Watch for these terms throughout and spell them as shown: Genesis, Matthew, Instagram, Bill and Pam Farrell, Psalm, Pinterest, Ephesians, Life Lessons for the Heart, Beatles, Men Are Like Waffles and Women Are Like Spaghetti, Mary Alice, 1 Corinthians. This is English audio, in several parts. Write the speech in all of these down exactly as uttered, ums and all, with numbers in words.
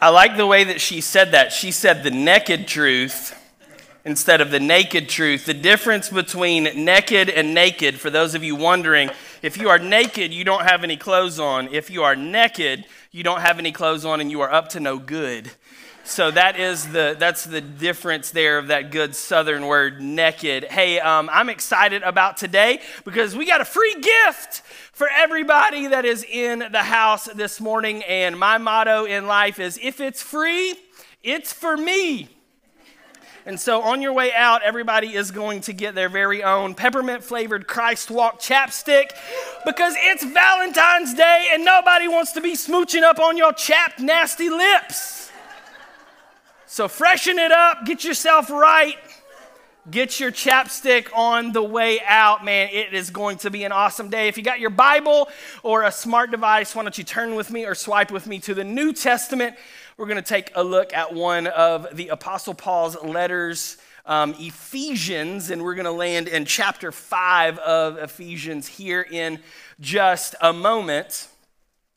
I like the way that she said that. She said the naked truth instead of the naked truth. The difference between naked and naked, for those of you wondering, if you are naked, you don't have any clothes on. If you are naked, you don't have any clothes on and you are up to no good. So that is the, that's the difference there of that good Southern word, naked. Hey, um, I'm excited about today because we got a free gift for everybody that is in the house this morning. And my motto in life is, if it's free, it's for me. And so on your way out, everybody is going to get their very own peppermint-flavored Christ Walk chapstick because it's Valentine's Day and nobody wants to be smooching up on your chapped, nasty lips. So freshen it up, get yourself right, get your chapstick on the way out, man. It is going to be an awesome day. If you got your Bible or a smart device, why don't you turn with me or swipe with me to the New Testament. We're going to take a look at one of the Apostle Paul's letters, um, Ephesians, and we're going to land in chapter five of Ephesians here in just a moment.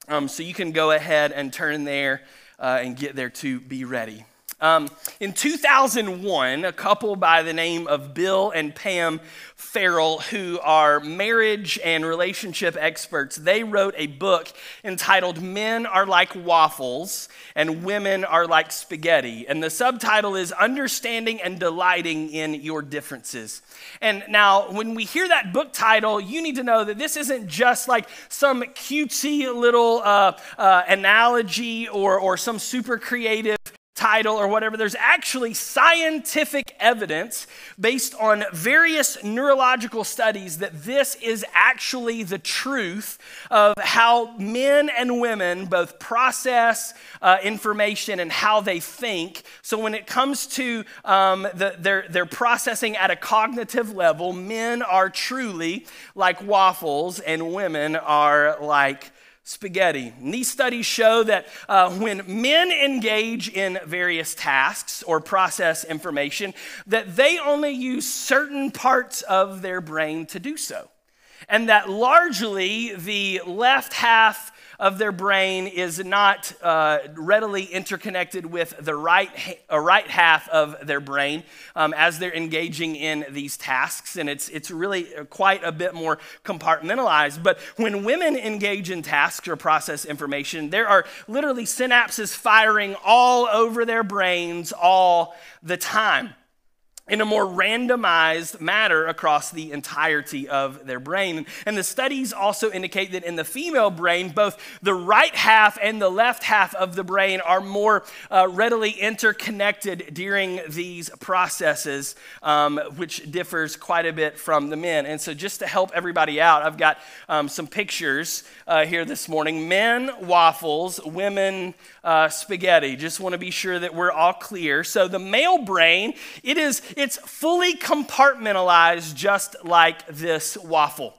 Um, so you can go ahead and turn there uh, and get there to be ready. Um, in two thousand one, a couple by the name of Bill and Pam Farrell, who are marriage and relationship experts, they wrote a book entitled Men Are Like Waffles and Women Are Like Spaghetti. And the subtitle is Understanding and Delighting in Your Differences. And now, when we hear that book title, you need to know that this isn't just like some cutesy little uh, uh, analogy or, or some super creative title or whatever. There's actually scientific evidence based on various neurological studies that this is actually the truth of how men and women both process uh, information and how they think. So when it comes to um, the, their, their processing at a cognitive level, men are truly like waffles and women are like spaghetti. And these studies show that uh, when men engage in various tasks or process information, that they only use certain parts of their brain to do so. And that largely the left half of their brain is not uh, readily interconnected with the right, ha right half of their brain um, as they're engaging in these tasks. And it's, it's really quite a bit more compartmentalized. But when women engage in tasks or process information, there are literally synapses firing all over their brains all the time, in a more randomized manner across the entirety of their brain. And the studies also indicate that in the female brain, both the right half and the left half of the brain are more uh, readily interconnected during these processes, um, which differs quite a bit from the men. And so just to help everybody out, I've got um, some pictures uh, here this morning. Men, waffles, women, uh, spaghetti. Just want to be sure that we're all clear. So the male brain, it is... It's fully compartmentalized just like this waffle.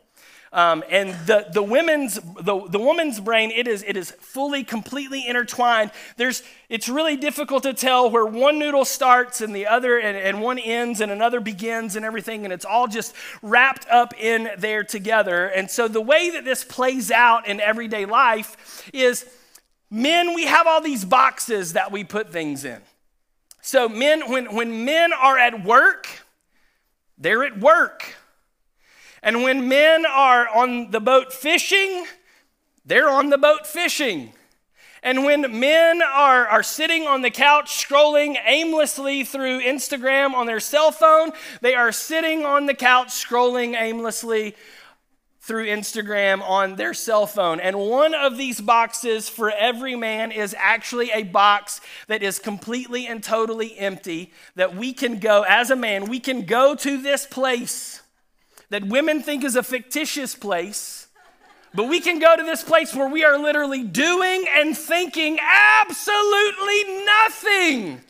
Um, and the, the, women's, the, the woman's brain, it is, it is fully, completely intertwined. There's, it's really difficult to tell where one noodle starts and the other, and, and one ends and another begins and everything, and it's all just wrapped up in there together. And so the way that this plays out in everyday life is, men, we have all these boxes that we put things in. So men, when, when men are at work, they're at work. And when men are on the boat fishing, they're on the boat fishing. And when men are, are sitting on the couch scrolling aimlessly through Instagram on their cell phone, they are sitting on the couch scrolling aimlessly through Instagram on their cell phone. And one of these boxes for every man is actually a box that is completely and totally empty, that we can go, as a man, we can go to this place that women think is a fictitious place, but we can go to this place where we are literally doing and thinking absolutely nothing.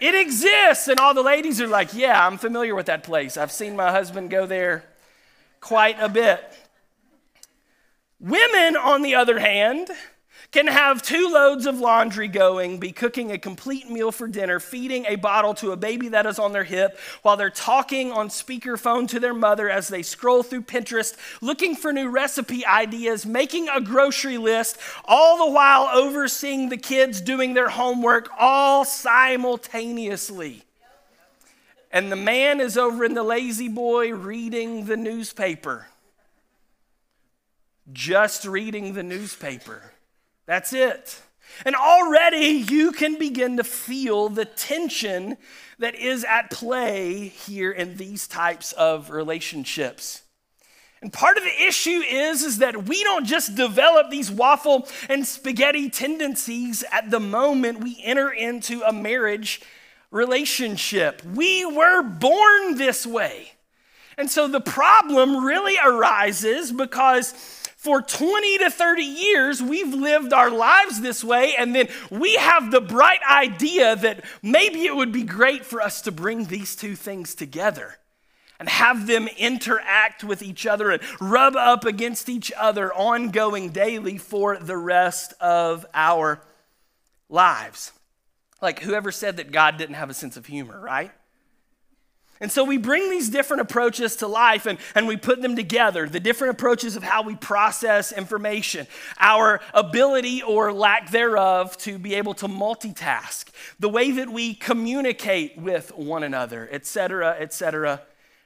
It exists. And all the ladies are like, yeah, I'm familiar with that place. I've seen my husband go there quite a bit. Women, on the other hand, can have two loads of laundry going, be cooking a complete meal for dinner, feeding a bottle to a baby that is on their hip, while they're talking on speakerphone to their mother as they scroll through Pinterest, looking for new recipe ideas, making a grocery list, all the while overseeing the kids doing their homework, all simultaneously. And the man is over in the lazy boy reading the newspaper. Just reading the newspaper. That's it. And already you can begin to feel the tension that is at play here in these types of relationships. And part of the issue is, is that we don't just develop these waffle and spaghetti tendencies at the moment we enter into a marriage relationship. We were born this way. And so the problem really arises because for twenty to thirty years, we've lived our lives this way, and then we have the bright idea that maybe it would be great for us to bring these two things together and have them interact with each other and rub up against each other ongoing daily for the rest of our lives. Like, whoever said that God didn't have a sense of humor, right? And so we bring these different approaches to life and, and we put them together, the different approaches of how we process information, our ability or lack thereof to be able to multitask, the way that we communicate with one another, et cetera, et cetera,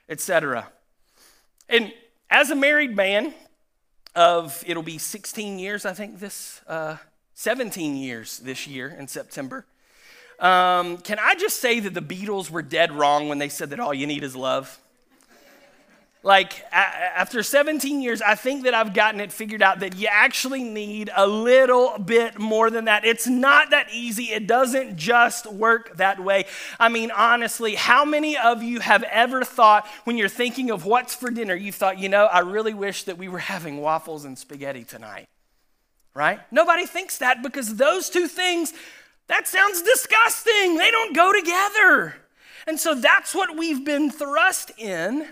et cetera. And as a married man of, it'll be sixteen years, I think this, uh, seventeen years this year in September, Um, can I just say that the Beatles were dead wrong when they said that all you need is love? Like, a- after seventeen years, I think that I've gotten it figured out that you actually need a little bit more than that. It's not that easy. It doesn't just work that way. I mean, honestly, how many of you have ever thought, when you're thinking of what's for dinner, you've thought, you know, I really wish that we were having waffles and spaghetti tonight, right? Nobody thinks that, because those two things, that sounds disgusting. They don't go together. And so that's what we've been thrust in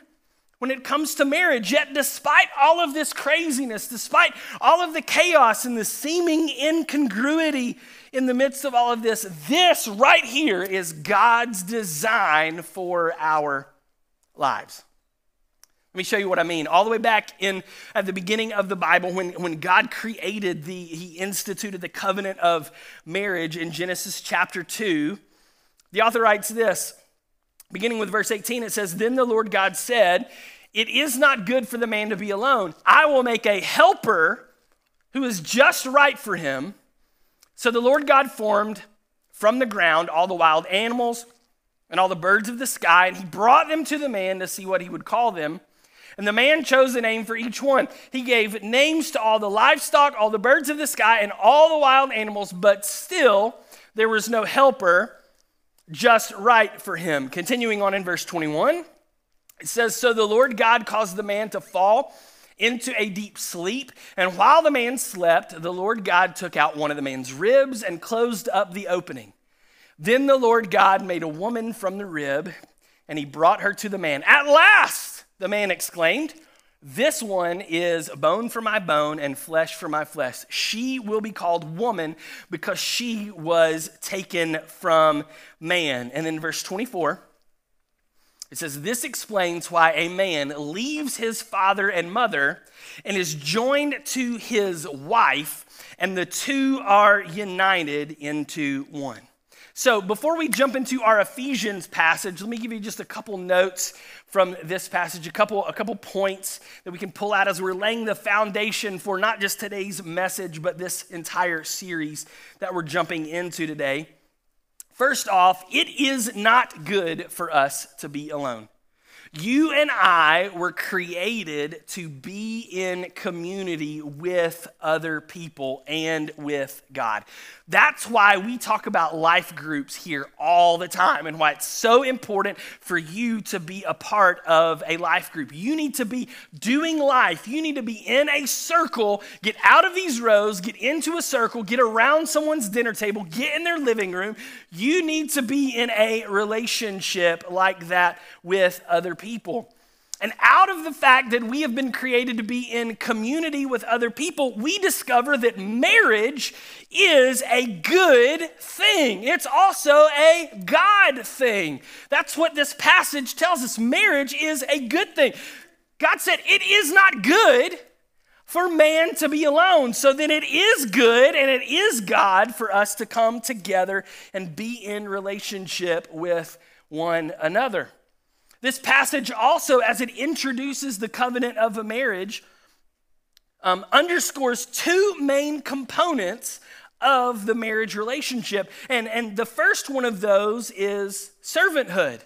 when it comes to marriage. Yet despite all of this craziness, despite all of the chaos and the seeming incongruity in the midst of all of this, this right here is God's design for our lives. Let me show you what I mean. All the way back in at the beginning of the Bible, when, when God created the, he instituted the covenant of marriage in Genesis chapter two, the author writes this, beginning with verse eighteen, it says, "Then the Lord God said, it is not good for the man to be alone. I will make a helper who is just right for him. So the Lord God formed from the ground all the wild animals and all the birds of the sky, and he brought them to the man to see what he would call them. And the man chose a name for each one. He gave names to all the livestock, all the birds of the sky, and all the wild animals, but still there was no helper just right for him." Continuing on in verse twenty-one, it says, "So the Lord God caused the man to fall into a deep sleep, and while the man slept, the Lord God took out one of the man's ribs and closed up the opening. Then the Lord God made a woman from the rib, and he brought her to the man. At last, the man exclaimed, this one is bone for my bone and flesh for my flesh. She will be called woman because she was taken from man." And in verse twenty-four, it says, "This explains why a man leaves his father and mother and is joined to his wife, and the two are united into one." So before we jump into our Ephesians passage, let me give you just a couple notes from this passage, a couple, a couple points that we can pull out as we're laying the foundation for not just today's message, but this entire series that we're jumping into today. First off, it is not good for us to be alone. You and I were created to be in community with other people and with God. That's why we talk about life groups here all the time, and why it's so important for you to be a part of a life group. You need to be doing life. You need to be in a circle. Get out of these rows, get into a circle, get around someone's dinner table, get in their living room. You need to be in a relationship like that with other people. people. And out of the fact that we have been created to be in community with other people, we discover that marriage is a good thing. It's also a God thing. That's what this passage tells us. Marriage is a good thing. God said it is not good for man to be alone. So then it is good and it is God for us to come together and be in relationship with one another. This passage also, as it introduces the covenant of a marriage, um, underscores two main components of the marriage relationship. And, and the first one of those is servanthood.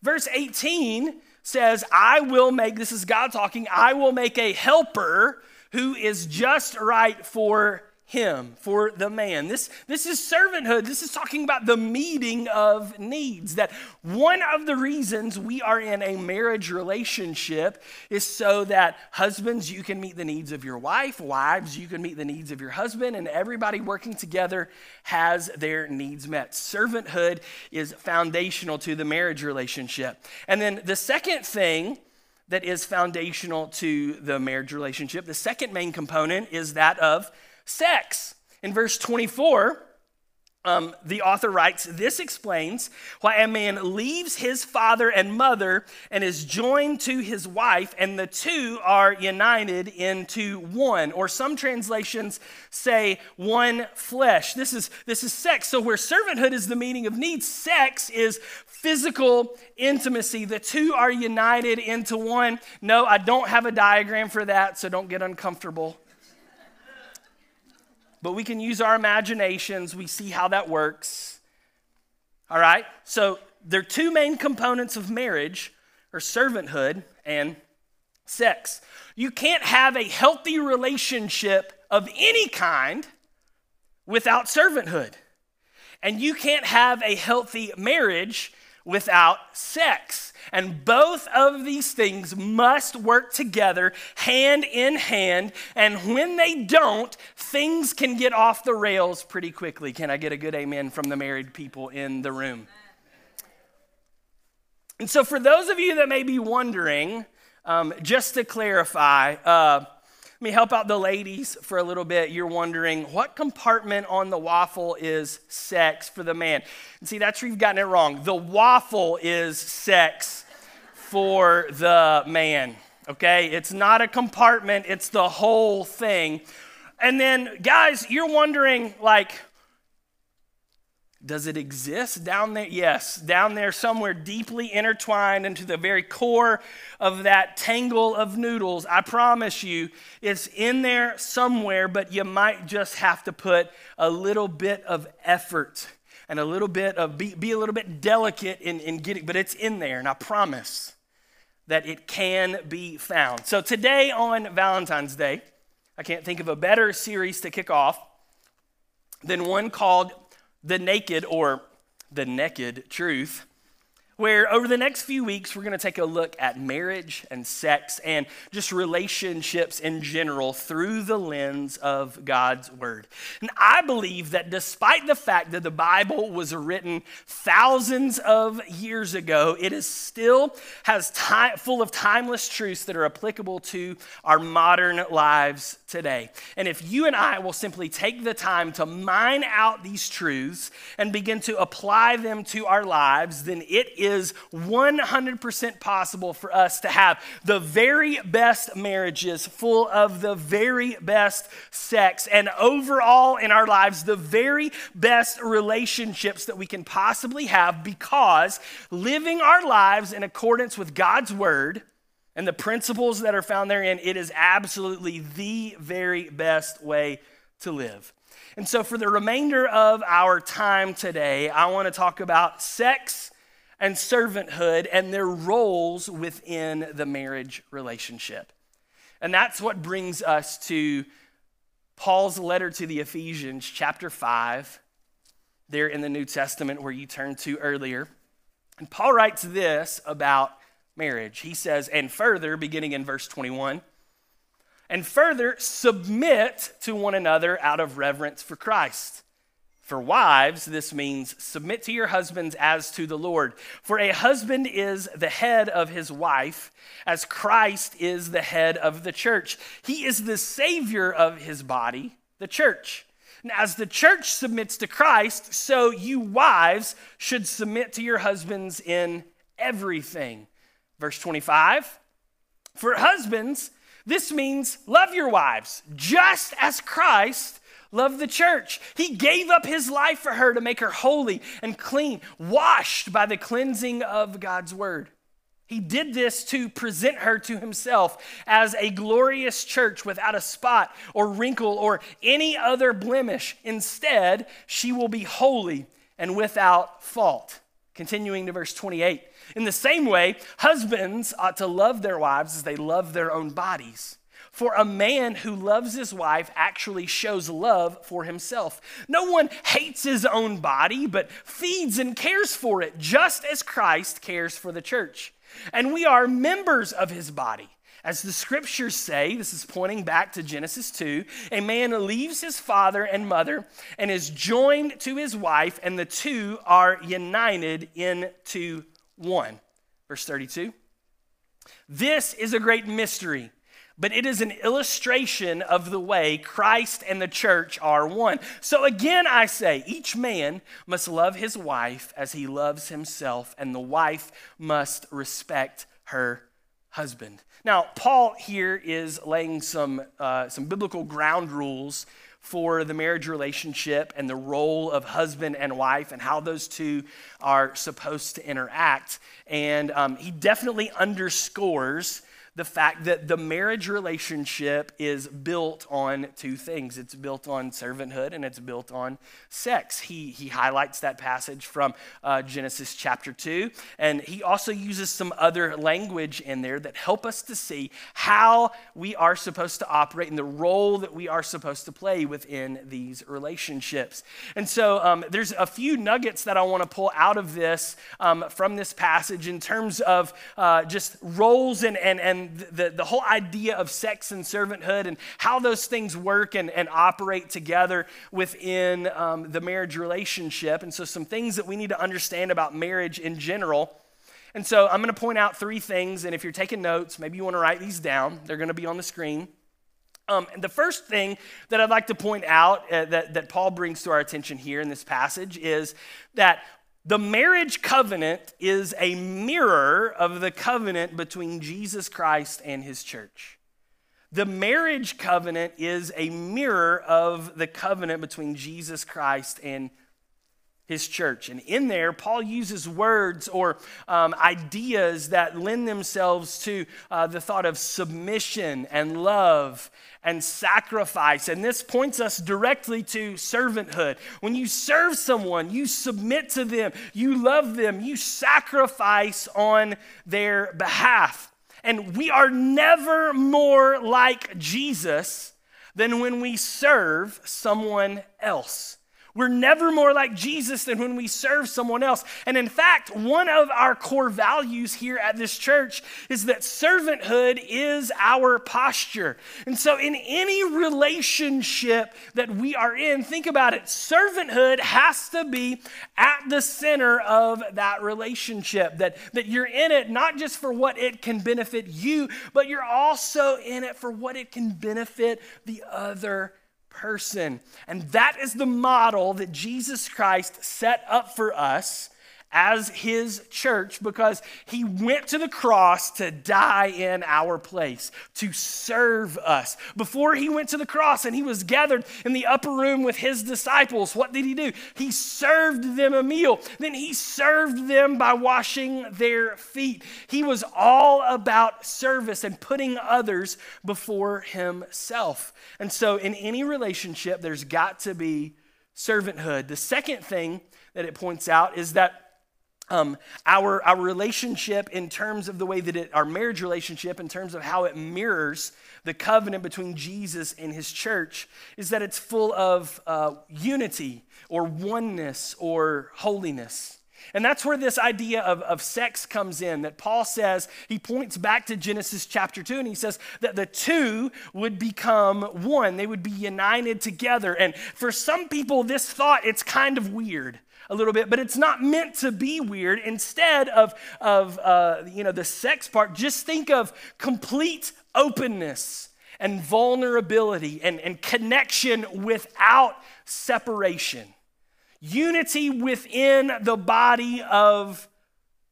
Verse eighteen says, I will make, this is God talking, I will make a helper who is just right for him, for the man. This, this is servanthood. This is talking about the meeting of needs. That one of the reasons we are in a marriage relationship is so that husbands, you can meet the needs of your wife. Wives, you can meet the needs of your husband. And everybody working together has their needs met. Servanthood is foundational to the marriage relationship. And then the second thing that is foundational to the marriage relationship, the second main component, is that of sex. In verse twenty-four, um, the author writes, this explains why a man leaves his father and mother and is joined to his wife, and the two are united into one. Or some translations say one flesh. This is, this is sex. So where servanthood is the meeting of needs, sex is physical intimacy. The two are united into one. No, I don't have a diagram for that, so don't get uncomfortable. But we can use our imaginations. We see how that works. All right? So there are two main components of marriage, or servanthood and sex. You can't have a healthy relationship of any kind without servanthood. And you can't have a healthy marriage without sex. And both of these things must work together hand in hand. And when they don't, things can get off the rails pretty quickly. Can I get a good amen from the married people in the room? And so for those of you that may be wondering, um, just to clarify, uh, let me help out the ladies for a little bit. You're wondering what compartment on the waffle is sex for the man? And see, that's where you've gotten it wrong. The waffle is sex for the man, okay? It's not a compartment. It's the whole thing. And then, guys, you're wondering, like, does it exist down there? Yes, down there somewhere deeply intertwined into the very core of that tangle of noodles. I promise you, it's in there somewhere, but you might just have to put a little bit of effort and a little bit of, be, be a little bit delicate in, in getting, but it's in there, and I promise that it can be found. So today on Valentine's Day, I can't think of a better series to kick off than one called The Naked, or The Naked Truth, where over the next few weeks, we're going to take a look at marriage and sex and just relationships in general through the lens of God's word. And I believe that despite the fact that the Bible was written thousands of years ago, it is still has time, full of timeless truths that are applicable to our modern lives today. And if you and I will simply take the time to mine out these truths and begin to apply them to our lives, then it is is one hundred percent possible for us to have the very best marriages, full of the very best sex, and overall in our lives, the very best relationships that we can possibly have, because living our lives in accordance with God's word and the principles that are found therein, it is absolutely the very best way to live. And so for the remainder of our time today, I want to talk about sex and servanthood and their roles within the marriage relationship. And that's what brings us to Paul's letter to the Ephesians, chapter five, there in the New Testament where you turned to earlier. And Paul writes this about marriage. He says, and further, beginning in verse twenty-one, and further, submit to one another out of reverence for Christ. For wives, this means submit to your husbands as to the Lord. For a husband is the head of his wife, as Christ is the head of the church. He is the Savior of his body, the church. And as the church submits to Christ, so you wives should submit to your husbands in everything. Verse twenty-five, for husbands, this means love your wives, just as Christ loved the church. He gave up his life for her to make her holy and clean, washed by the cleansing of God's word. He did this to present her to himself as a glorious church without a spot or wrinkle or any other blemish. Instead, she will be holy and without fault. Continuing to verse twenty-eight. In the same way, husbands ought to love their wives as they love their own bodies. For a man who loves his wife actually shows love for himself. No one hates his own body, but feeds and cares for it, just as Christ cares for the church. And we are members of his body. As the scriptures say, this is pointing back to Genesis two, a man leaves his father and mother and is joined to his wife, and the two are united into one. Verse thirty-two, this is a great mystery, but it is an illustration of the way Christ and the church are one. So again, I say, each man must love his wife as he loves himself, and the wife must respect her husband. Now, Paul here is laying some, uh, some biblical ground rules for the marriage relationship and the role of husband and wife and how those two are supposed to interact. And um, he definitely underscores the fact that the marriage relationship is built on two things. It's built on servanthood and it's built on sex. He, he highlights that passage from uh, Genesis chapter two. And he also uses some other language in there that help us to see how we are supposed to operate and the role that we are supposed to play within these relationships. And so um, there's a few nuggets that I want to pull out of this um, from this passage in terms of uh, just roles and, and, and The, the whole idea of sex and servanthood and how those things work and, and operate together within um, the marriage relationship. And so some things that we need to understand about marriage in general. And so I'm going to point out three things. And if you're taking notes, maybe you want to write these down. They're going to be on the screen. Um, and the first thing that I'd like to point out uh, that, that Paul brings to our attention here in this passage is that the marriage covenant is a mirror of the covenant between Jesus Christ and his church. The marriage covenant is a mirror of the covenant between Jesus Christ and his church. And in there, Paul uses words or um, ideas that lend themselves to uh, the thought of submission and love and sacrifice. And this points us directly to servanthood. When you serve someone, you submit to them, you love them, you sacrifice on their behalf. And we are never more like Jesus than when we serve someone else. We're never more like Jesus than when we serve someone else. And in fact, one of our core values here at this church is that servanthood is our posture. And so in any relationship that we are in, think about it, servanthood has to be at the center of that relationship, that, that you're in it not just for what it can benefit you, but you're also in it for what it can benefit the other person. And that is the model that Jesus Christ set up for us as his church, because he went to the cross to die in our place, to serve us. Before he went to the cross and he was gathered in the upper room with his disciples, what did he do? He served them a meal. Then he served them by washing their feet. He was all about service and putting others before himself. And so in any relationship, there's got to be servanthood. The second thing that it points out is that Um, our, our relationship in terms of the way that it, our marriage relationship in terms of how it mirrors the covenant between Jesus and his church is that it's full of uh, unity or oneness or holiness. And that's where this idea of, of sex comes in, that Paul says, he points back to Genesis chapter two, and he says that the two would become one. They would be united together. And for some people, this thought, it's kind of weird a little bit, but it's not meant to be weird. Instead of, of uh, you know, the sex part, just think of complete openness and vulnerability and, and connection without separation. Unity within the body of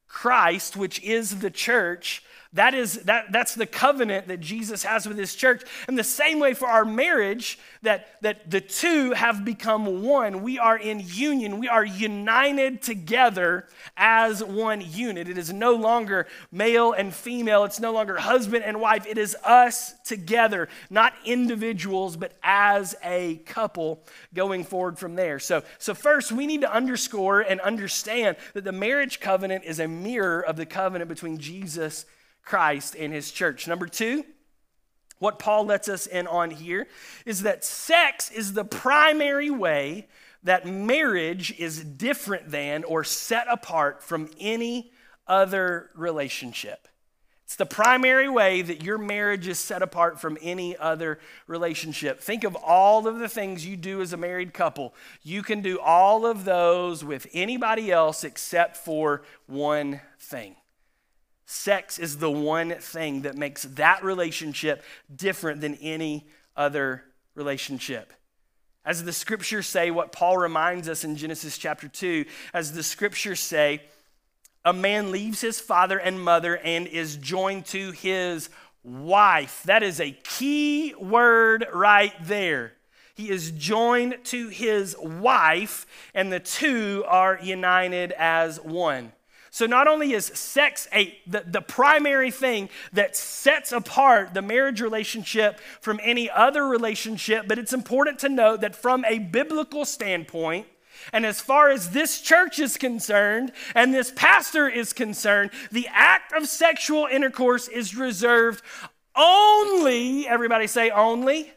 Christ, which is the church. That is, that, that's the covenant that Jesus has with his church. And the same way for our marriage, that, that the two have become one. We are in union. We are united together as one unit. It is no longer male and female. It's no longer husband and wife. It is us together, not individuals, but as a couple going forward from there. So, so first, we need to underscore and understand that the marriage covenant is a mirror of the covenant between Jesus Christ and his church. Number two, what Paul lets us in on here is that sex is the primary way that marriage is different than or set apart from any other relationship. It's the primary way that your marriage is set apart from any other relationship. Think of all of the things you do as a married couple. You can do all of those with anybody else except for one thing. Sex is the one thing that makes that relationship different than any other relationship. As the scriptures say, what Paul reminds us in Genesis chapter two, as the scriptures say, a man leaves his father and mother and is joined to his wife. That is a key word right there. He is joined to his wife, and the two are united as one. So not only is sex a, the, the primary thing that sets apart the marriage relationship from any other relationship, but it's important to note that from a biblical standpoint, and as far as this church is concerned and this pastor is concerned, the act of sexual intercourse is reserved only, everybody say only.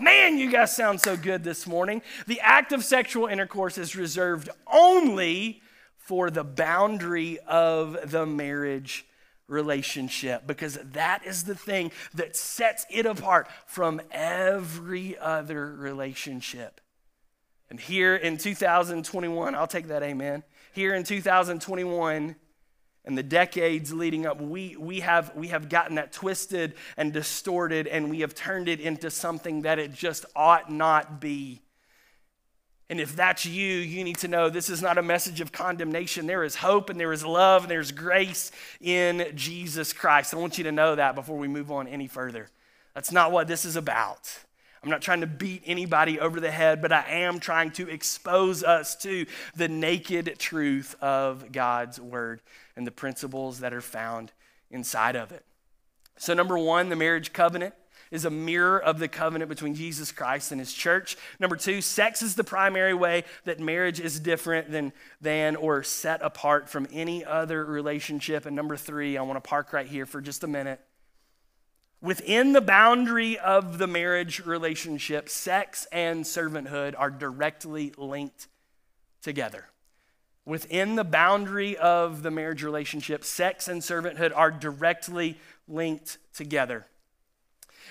Man, you guys sound so good this morning. The act of sexual intercourse is reserved only for the boundary of the marriage relationship, because that is the thing that sets it apart from every other relationship. And here in two thousand twenty-one, I'll take that amen. Here in two thousand twenty-one, and the decades leading up, we, we, have, we have gotten that twisted and distorted, and we have turned it into something that it just ought not be. And if that's you, you need to know this is not a message of condemnation. There is hope and there is love and there's grace in Jesus Christ. I want you to know that before we move on any further. That's not what this is about. I'm not trying to beat anybody over the head, but I am trying to expose us to the naked truth of God's word and the principles that are found inside of it. So number one, the marriage covenant is a mirror of the covenant between Jesus Christ and his church. Number two, sex is the primary way that marriage is different than, than or set apart from any other relationship. And number three, I want to park right here for just a minute. Within the boundary of the marriage relationship, sex and servanthood are directly linked together. Within the boundary of the marriage relationship, sex and servanthood are directly linked together.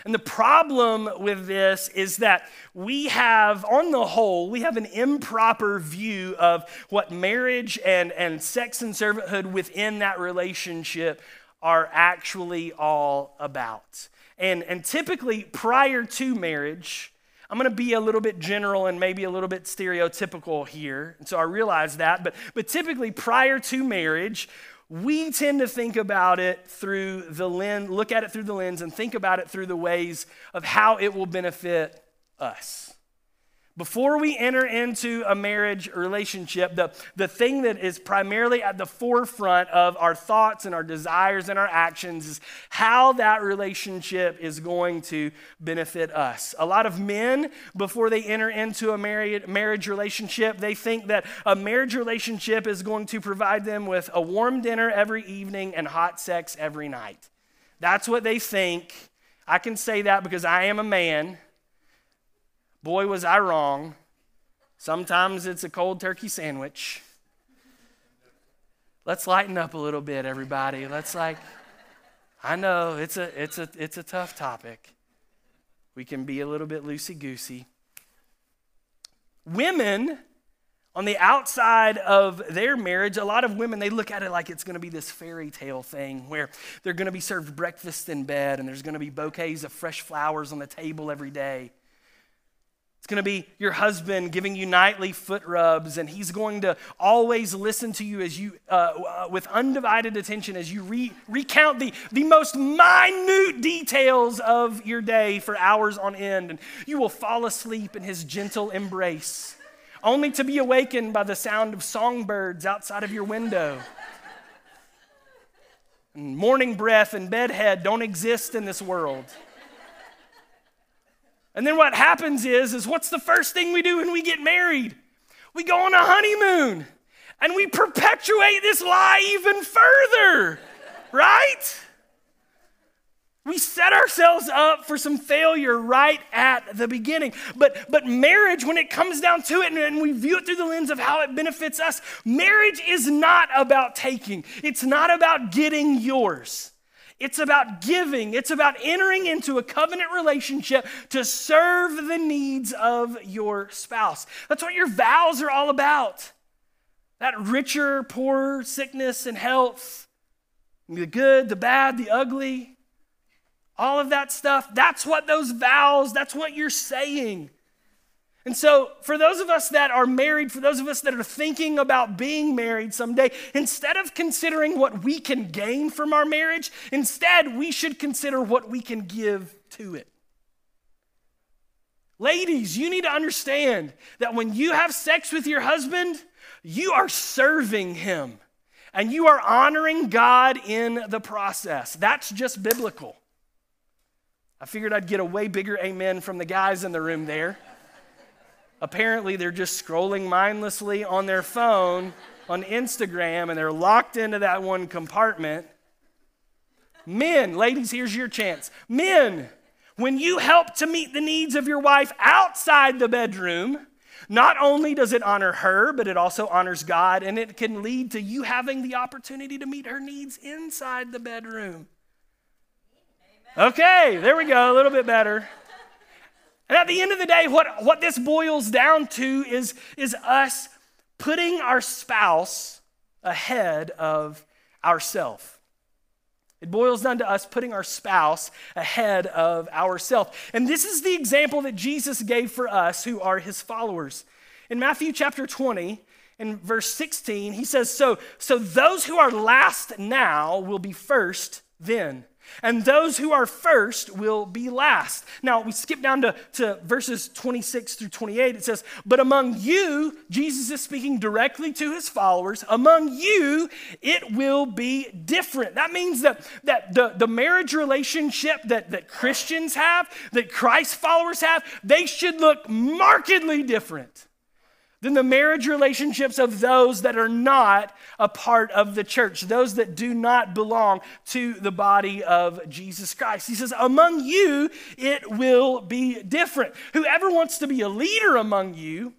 And the problem with this is that we have, on the whole, we have an improper view of what marriage and, and sex and servanthood within that relationship are actually all about. And, and typically, prior to marriage, I'm going to be a little bit general and maybe a little bit stereotypical here, and so I realize that, but, but typically prior to marriage, we tend to think about it through the lens, look at it through the lens and think about it through the ways of how it will benefit us. Before we enter into a marriage relationship, the, the thing that is primarily at the forefront of our thoughts and our desires and our actions is how that relationship is going to benefit us. A lot of men, before they enter into a marriage relationship, they think that a marriage relationship is going to provide them with a warm dinner every evening and hot sex every night. That's what they think. I can say that because I am a man. Boy, was I wrong. Sometimes it's a cold turkey sandwich. Let's lighten up a little bit, everybody. Let's like, I know it's a it's a it's a tough topic. We can be a little bit loosey-goosey. Women, on the outside of their marriage, a lot of women, they look at it like it's going to be this fairy tale thing where they're going to be served breakfast in bed and there's going to be bouquets of fresh flowers on the table every day. It's going to be your husband giving you nightly foot rubs, and he's going to always listen to you as you, uh, with undivided attention as you re- recount the, the most minute details of your day for hours on end. And you will fall asleep in his gentle embrace, only to be awakened by the sound of songbirds outside of your window. And morning breath and bedhead don't exist in this world. And then what happens is, is what's the first thing we do when we get married? We go on a honeymoon and we perpetuate this lie even further, right? We set ourselves up for some failure right at the beginning. But, but marriage, when it comes down to it, and, and we view it through the lens of how it benefits us, marriage is not about taking. It's not about getting yours. It's about giving. It's about entering into a covenant relationship to serve the needs of your spouse. That's what your vows are all about. That richer, poorer, sickness, and health, the good, the bad, the ugly, all of that stuff. That's what those vows, that's what you're saying. And so for those of us that are married, for those of us that are thinking about being married someday, instead of considering what we can gain from our marriage, instead we should consider what we can give to it. Ladies, you need to understand that when you have sex with your husband, you are serving him and you are honoring God in the process. That's just biblical. I figured I'd get a way bigger amen from the guys in the room there. Apparently, they're just scrolling mindlessly on their phone, on Instagram, and they're locked into that one compartment. Men, ladies, here's your chance. Men, when you help to meet the needs of your wife outside the bedroom, not only does it honor her, but it also honors God, and it can lead to you having the opportunity to meet her needs inside the bedroom. Okay, there we go, a little bit better. And at the end of the day, what, what this boils down to is, is us putting our spouse ahead of ourselves. It boils down to us putting our spouse ahead of ourselves. And this is the example that Jesus gave for us who are his followers. In Matthew chapter twenty, in verse sixteen, he says, So, so those who are last now will be first then. And those who are first will be last. Now, we skip down to, to verses twenty-six through twenty-eight. It says, but among you, Jesus is speaking directly to his followers, among you, it will be different. That means that, that the, the marriage relationship that, that Christians have, that Christ followers have, they should look markedly different than the marriage relationships of those that are not a part of the church, those that do not belong to the body of Jesus Christ. He says, among you, it will be different. Whoever wants to be a leader among you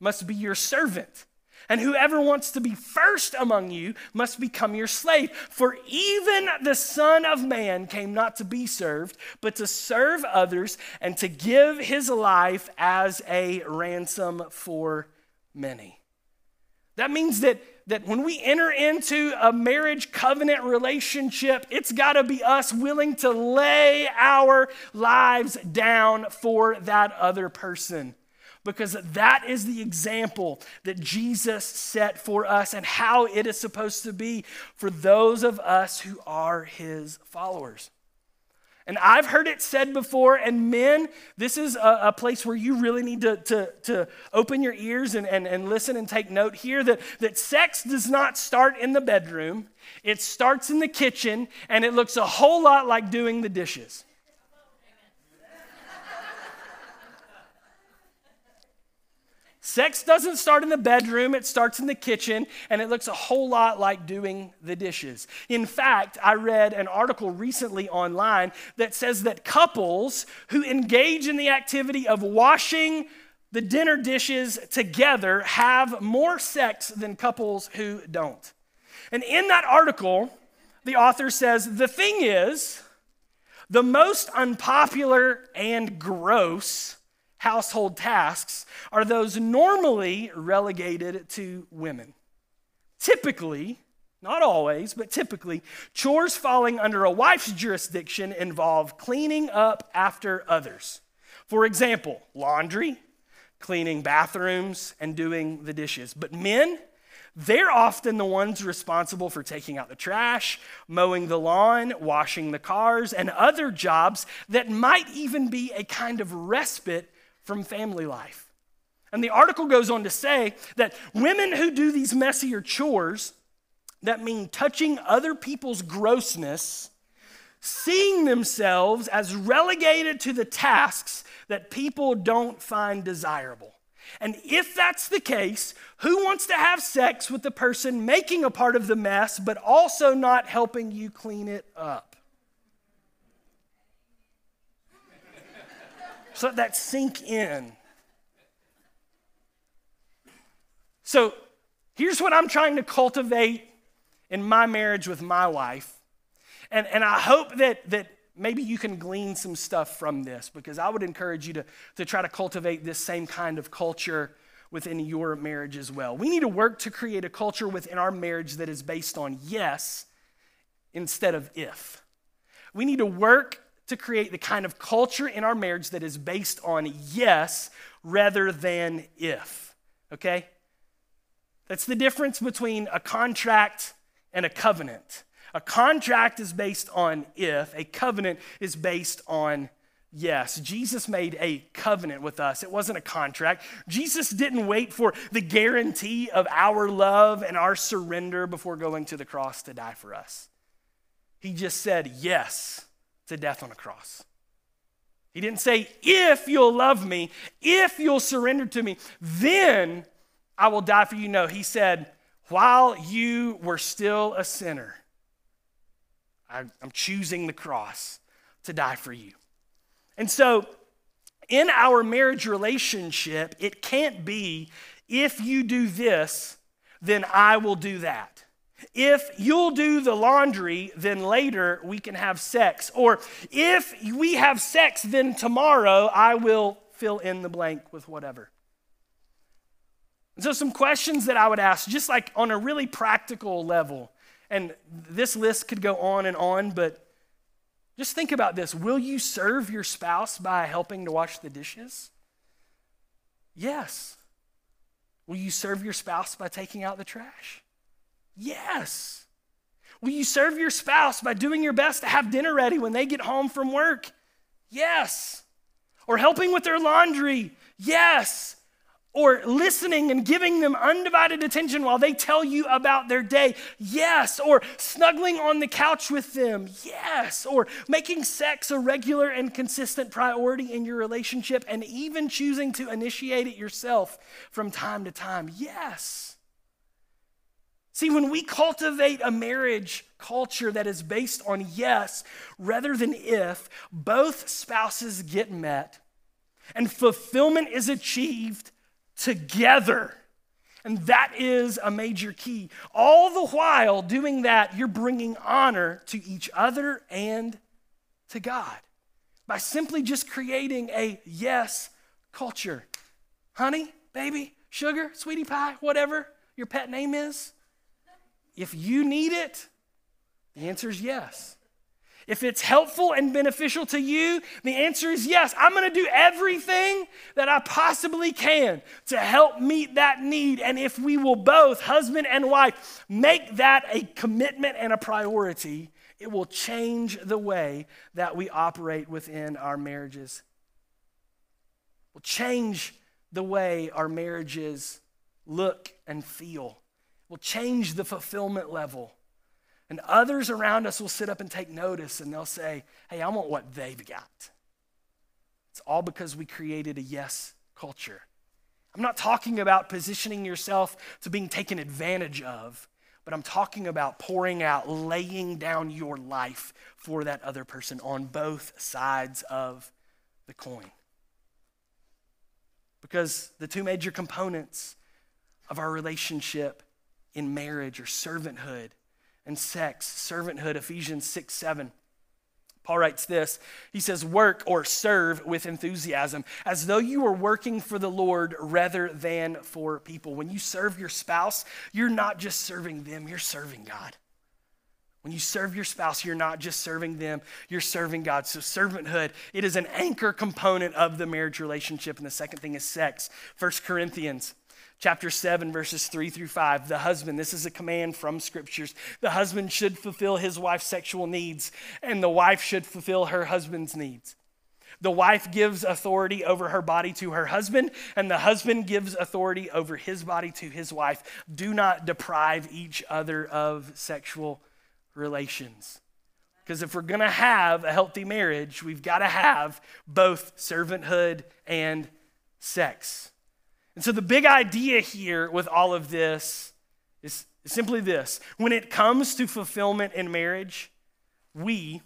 must be your servant. And whoever wants to be first among you must become your slave. For even the Son of Man came not to be served, but to serve others and to give his life as a ransom for many. That means that, that when we enter into a marriage covenant relationship, it's got to be us willing to lay our lives down for that other person, because that is the example that Jesus set for us and how it is supposed to be for those of us who are his followers. And I've heard it said before, and men, this is a, a place where you really need to, to, to open your ears and, and, and listen and take note here that, that sex does not start in the bedroom. It starts in the kitchen, and it looks a whole lot like doing the dishes. Sex doesn't start in the bedroom, it starts in the kitchen, and it looks a whole lot like doing the dishes. In fact, I read an article recently online that says that couples who engage in the activity of washing the dinner dishes together have more sex than couples who don't. And in that article, the author says, the thing is, the most unpopular and gross household tasks are those normally relegated to women. Typically, not always, but typically, chores falling under a wife's jurisdiction involve cleaning up after others. For example, laundry, cleaning bathrooms, and doing the dishes. But men, they're often the ones responsible for taking out the trash, mowing the lawn, washing the cars, and other jobs that might even be a kind of respite from family life. And the article goes on to say that women who do these messier chores that mean touching other people's grossness, seeing themselves as relegated to the tasks that people don't find desirable. And if that's the case, who wants to have sex with the person making a part of the mess, but also not helping you clean it up? Just let that sink in. So here's what I'm trying to cultivate in my marriage with my wife. And, and I hope that, that maybe you can glean some stuff from this, because I would encourage you to, to try to cultivate this same kind of culture within your marriage as well. We need to work to create a culture within our marriage that is based on yes instead of if. We need to work to create the kind of culture in our marriage that is based on yes rather than if, okay? That's the difference between a contract and a covenant. A contract is based on if. A covenant is based on yes. Jesus made a covenant with us. It wasn't a contract. Jesus didn't wait for the guarantee of our love and our surrender before going to the cross to die for us. He just said yes to death on a cross. He didn't say, if you'll love me, if you'll surrender to me, then I will die for you. No, he said, while you were still a sinner, I'm choosing the cross to die for you. And so in our marriage relationship, it can't be, if you do this, then I will do that. If you'll do the laundry, then later we can have sex. Or if we have sex, then tomorrow I will fill in the blank with whatever. And so some questions that I would ask, just like on a really practical level, and this list could go on and on, but just think about this. Will you serve your spouse by helping to wash the dishes? Yes. Will you serve your spouse by taking out the trash? Yes. Will you serve your spouse by doing your best to have dinner ready when they get home from work? Yes. Or helping with their laundry? Yes. Or listening and giving them undivided attention while they tell you about their day? Yes. Or snuggling on the couch with them? Yes. Or making sex a regular and consistent priority in your relationship and even choosing to initiate it yourself from time to time? Yes. See, when we cultivate a marriage culture that is based on yes rather than if, both spouses get met and fulfillment is achieved together. And that is a major key. All the while doing that, you're bringing honor to each other and to God by simply just creating a yes culture. Honey, baby, sugar, sweetie pie, whatever your pet name is, if you need it, the answer is yes. If it's helpful and beneficial to you, the answer is yes. I'm going to do everything that I possibly can to help meet that need. And if we will both, husband and wife, make that a commitment and a priority, it will change the way that we operate within our marriages. It will change the way our marriages look and feel. It will change the fulfillment level. And others around us will sit up and take notice, and they'll say, hey, I want what they've got. It's all because we created a yes culture. I'm not talking about positioning yourself to being taken advantage of, but I'm talking about pouring out, laying down your life for that other person on both sides of the coin. Because the two major components of our relationship in marriage or servanthood and sex. Servanthood, Ephesians six, seven. Paul writes this. He says, work or serve with enthusiasm, as though you were working for the Lord rather than for people. When you serve your spouse, you're not just serving them, you're serving God. When you serve your spouse, you're not just serving them, you're serving God. So servanthood, it is an anchor component of the marriage relationship. And the second thing is sex. First Corinthians chapter seven, verses three through five. The husband, this is a command from scriptures. The husband should fulfill his wife's sexual needs, and the wife should fulfill her husband's needs. The wife gives authority over her body to her husband, and the husband gives authority over his body to his wife. Do not deprive each other of sexual relations. Because if we're going to have a healthy marriage, we've got to have both servanthood and sex. And so the big idea here with all of this is simply this. When it comes to fulfillment in marriage, we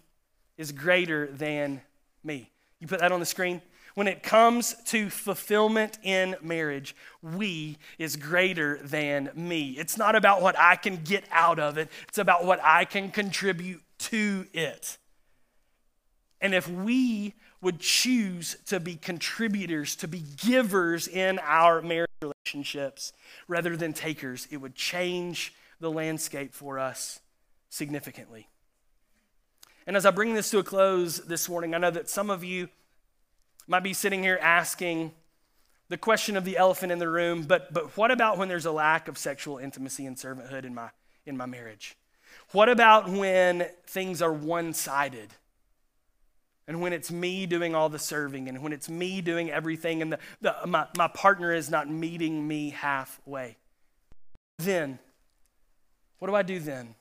is greater than me. You put that on the screen? When it comes to fulfillment in marriage, we is greater than me. It's not about what I can get out of it. It's about what I can contribute to it. And if we would choose to be contributors, to be givers in our marriage relationships rather than takers, it would change the landscape for us significantly. And as I bring this to a close this morning, I know that some of you might be sitting here asking the question of the elephant in the room, but but what about when there's a lack of sexual intimacy and servanthood in my in my marriage? What about when things are one-sided? And when it's me doing all the serving, and when it's me doing everything, and the, the, my, my partner is not meeting me halfway. Then, what do I do then?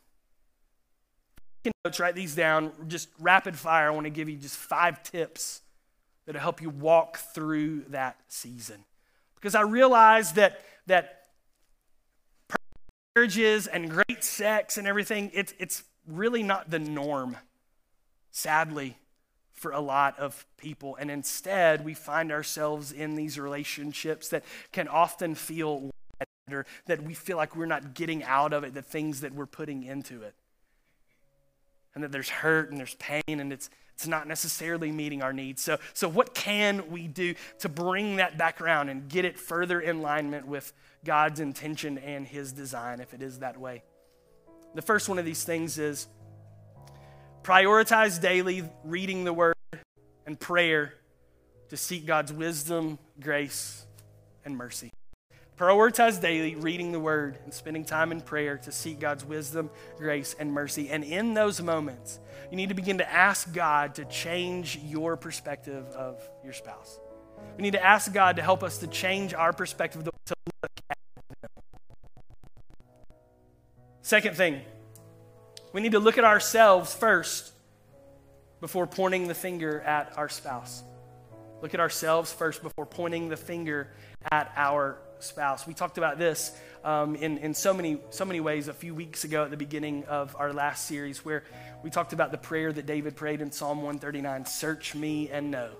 Notes, write these down, just rapid fire. I want to give you just five tips that'll help you walk through that season. Because I realize that, that marriages and great sex and everything, it's, it's really not the norm, sadly, for a lot of people. And instead, we find ourselves in these relationships that can often feel better, that we feel like we're not getting out of it the things that we're putting into it. And that there's hurt and there's pain, and it's it's not necessarily meeting our needs. So, so what can we do to bring that back around and get it further in alignment with God's intention and his design, if it is that way? The first one of these things is prioritize daily reading the word and prayer to seek God's wisdom, grace, and mercy. Prioritize daily reading the word and spending time in prayer to seek God's wisdom, grace, and mercy. And in those moments, you need to begin to ask God to change your perspective of your spouse. We need to ask God to help us to change our perspective to look at them. Second thing, we need to look at ourselves first before pointing the finger at our spouse. Look at ourselves first before pointing the finger at our spouse. We talked about this um, in, in so many, so many ways a few weeks ago at the beginning of our last series, where we talked about the prayer that David prayed in Psalm one thirty-nine, search me and know.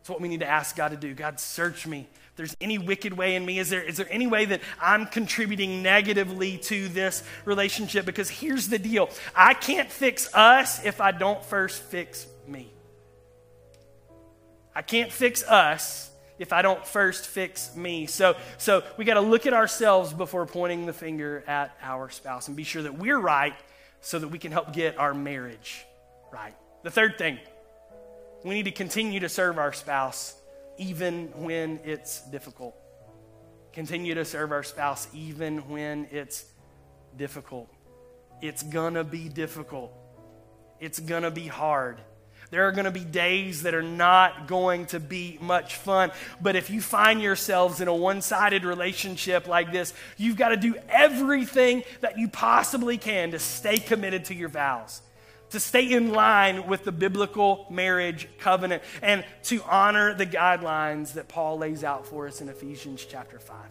It's what we need to ask God to do. God, search me. If there's any wicked way in me, is there, is there any way that I'm contributing negatively to this relationship? Because here's the deal. I can't fix us if I don't first fix me. I can't fix us if I don't first fix me. So, so we got to look at ourselves before pointing the finger at our spouse and be sure that we're right so that we can help get our marriage right. The third thing, we need to continue to serve our spouse even when it's difficult. Continue to serve our spouse even when it's difficult. It's gonna be difficult. It's gonna be hard. There are gonna be days that are not going to be much fun. But if you find yourselves in a one-sided relationship like this, you've got to do everything that you possibly can to stay committed to your vows, to stay in line with the biblical marriage covenant, and to honor the guidelines that Paul lays out for us in Ephesians chapter five.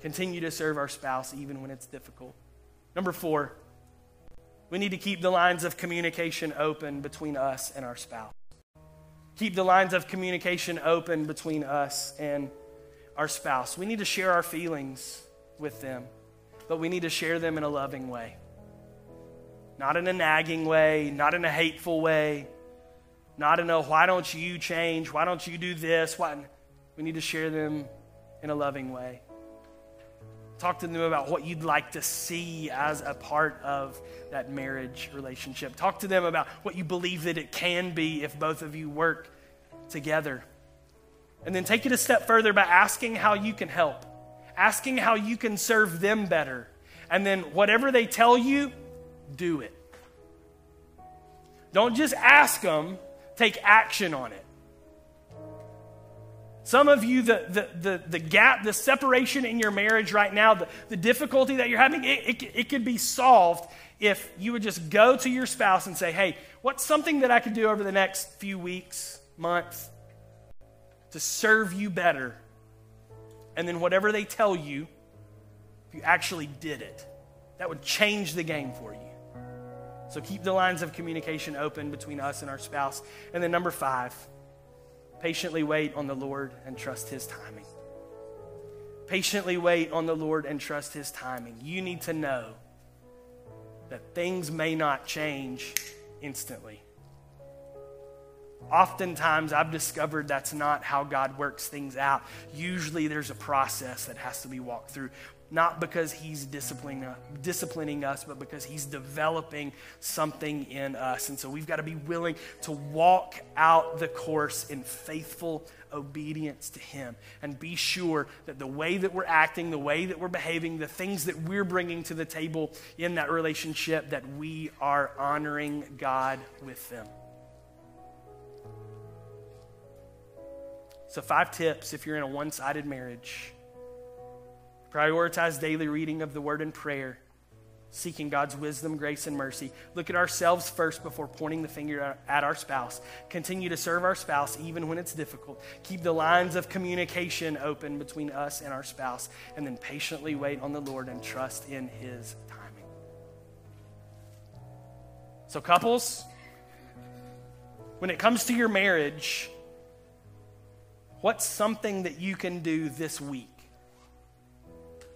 Continue to serve our spouse even when it's difficult. Number four, we need to keep the lines of communication open between us and our spouse. Keep the lines of communication open between us and our spouse. We need to share our feelings with them, but we need to share them in a loving way. Not in a nagging way, not in a hateful way, not in a why don't you change, why don't you do this. Why? We need to share them in a loving way. Talk to them about what you'd like to see as a part of that marriage relationship. Talk to them about what you believe that it can be if both of you work together. And then take it a step further by asking how you can help, asking how you can serve them better. And then whatever they tell you, do it. Don't just ask them, take action on it. Some of you, the, the, the, the gap, the separation in your marriage right now, the, the difficulty that you're having, it, it, it could be solved if you would just go to your spouse and say, hey, what's something that I could do over the next few weeks, months, to serve you better? And then whatever they tell you, if you actually did it, that would change the game for you. So keep the lines of communication open between us and our spouse. And then number five, patiently wait on the Lord and trust His timing. Patiently wait on the Lord and trust His timing. You need to know that things may not change instantly. Oftentimes, I've discovered that's not how God works things out. Usually, there's a process that has to be walked through, not because He's disciplining us, disciplining us, but because He's developing something in us. And so we've got to be willing to walk out the course in faithful obedience to Him and be sure that the way that we're acting, the way that we're behaving, the things that we're bringing to the table in that relationship, that we are honoring God with them. So five tips if you're in a one-sided marriage. Prioritize daily reading of the Word and prayer, seeking God's wisdom, grace, and mercy. Look at ourselves first before pointing the finger at our spouse. Continue to serve our spouse even when it's difficult. Keep the lines of communication open between us and our spouse, and then patiently wait on the Lord and trust in His timing. So couples, when it comes to your marriage, what's something that you can do this week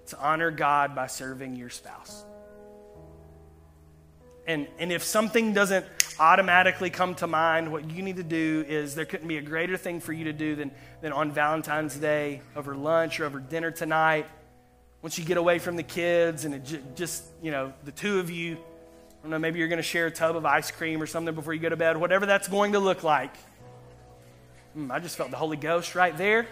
to honor God by serving your spouse? And, and if something doesn't automatically come to mind, what you need to do is, there couldn't be a greater thing for you to do than, than on Valentine's Day, over lunch or over dinner tonight, once you get away from the kids and it j- just, you know, the two of you, I don't know, maybe you're going to share a tub of ice cream or something before you go to bed, whatever that's going to look like. Mm, I just felt the Holy Ghost right there.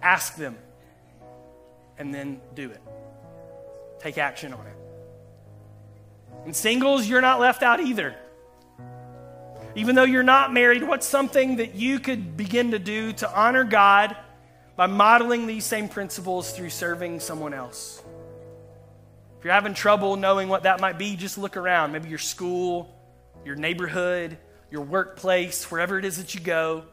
Ask them, and then do it. Take action on it. And singles, you're not left out either. Even though you're not married, what's something that you could begin to do to honor God by modeling these same principles through serving someone else? If you're having trouble knowing what that might be, just look around. Maybe your school, your neighborhood, your workplace, wherever it is that you go.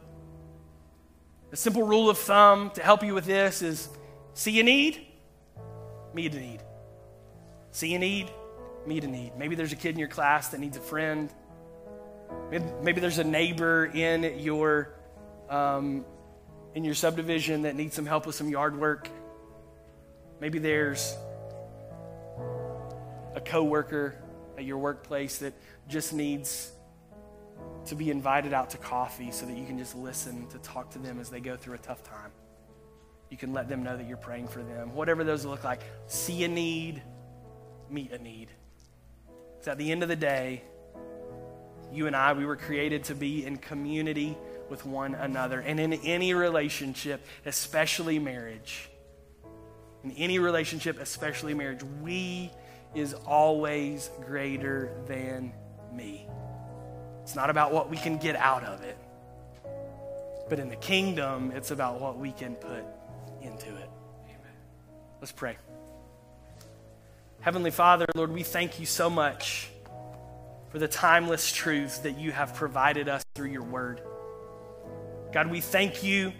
A simple rule of thumb to help you with this is, see a need, meet a need. See a need, meet a need. Maybe there's a kid in your class that needs a friend. Maybe there's a neighbor in your um, in your subdivision that needs some help with some yard work. Maybe there's a coworker at your workplace that just needs to be invited out to coffee so that you can just listen to talk to them as they go through a tough time. You can let them know that you're praying for them. Whatever those look like, see a need, meet a need. Because at the end of the day, you and I, we were created to be in community with one another. And in any relationship, especially marriage, in any relationship, especially marriage, we is always greater than me. It's not about what we can get out of it. But in the kingdom, it's about what we can put into it. Amen. Let's pray. Heavenly Father, Lord, we thank you so much for the timeless truths that you have provided us through your word. God, we thank you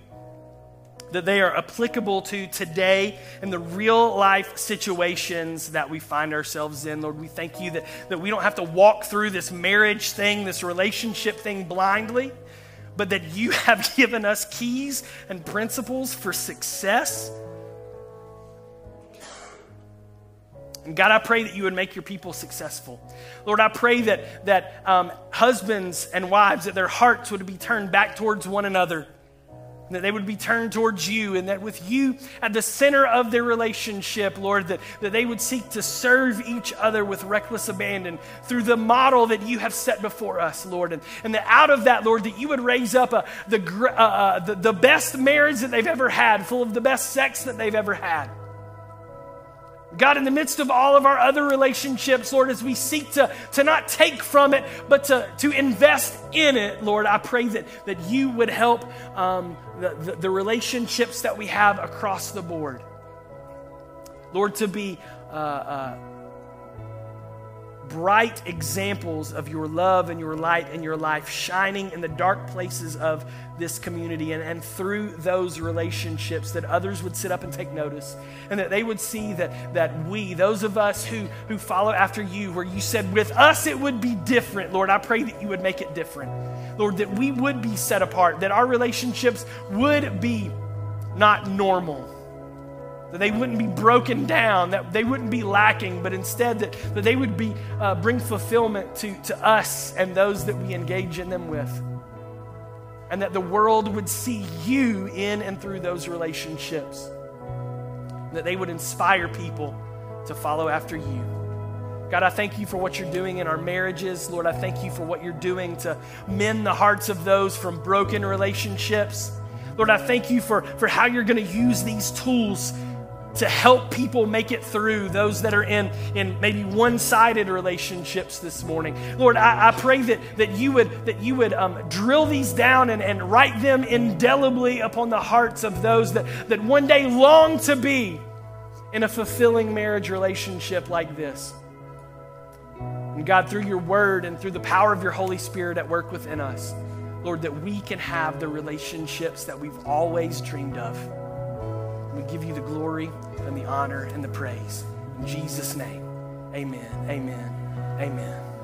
that they are applicable to today and the real life situations that we find ourselves in. Lord, we thank you that, that we don't have to walk through this marriage thing, this relationship thing blindly, but that you have given us keys and principles for success. And God, I pray that you would make your people successful. Lord, I pray that, that um, husbands and wives, that their hearts would be turned back towards one another, that they would be turned towards you, and that with you at the center of their relationship, Lord, that, that they would seek to serve each other with reckless abandon through the model that you have set before us, Lord. And, and that out of that, Lord, that you would raise up a, the, uh, the, the best marriage that they've ever had, full of the best sex that they've ever had. God, in the midst of all of our other relationships, Lord, as we seek to, to not take from it, but to, to invest in it, Lord, I pray that, that you would help um, the, the, the relationships that we have across the board, Lord, to be uh, uh, bright examples of your love and your light and your life shining in the dark places of this community, and, and through those relationships that others would sit up and take notice, and that they would see that, that we, those of us who, who follow after you, where you said with us it would be different, Lord, I pray that you would make it different. Lord, that we would be set apart, that our relationships would be not normal, that they wouldn't be broken down, that they wouldn't be lacking, but instead that, that they would be uh, bring fulfillment to, to us and those that we engage in them with. And that the world would see you in and through those relationships. That they would inspire people to follow after you. God, I thank you for what you're doing in our marriages. Lord, I thank you for what you're doing to mend the hearts of those from broken relationships. Lord, I thank you for, for how you're going to use these tools to help people make it through, those that are in, in maybe one-sided relationships this morning. Lord, I, I pray that, that you would, that you would um, drill these down and, and write them indelibly upon the hearts of those that, that one day long to be in a fulfilling marriage relationship like this. And God, through your word and through the power of your Holy Spirit at work within us, Lord, that we can have the relationships that we've always dreamed of. We give you the glory and the honor and the praise. In Jesus' name, amen, amen, amen.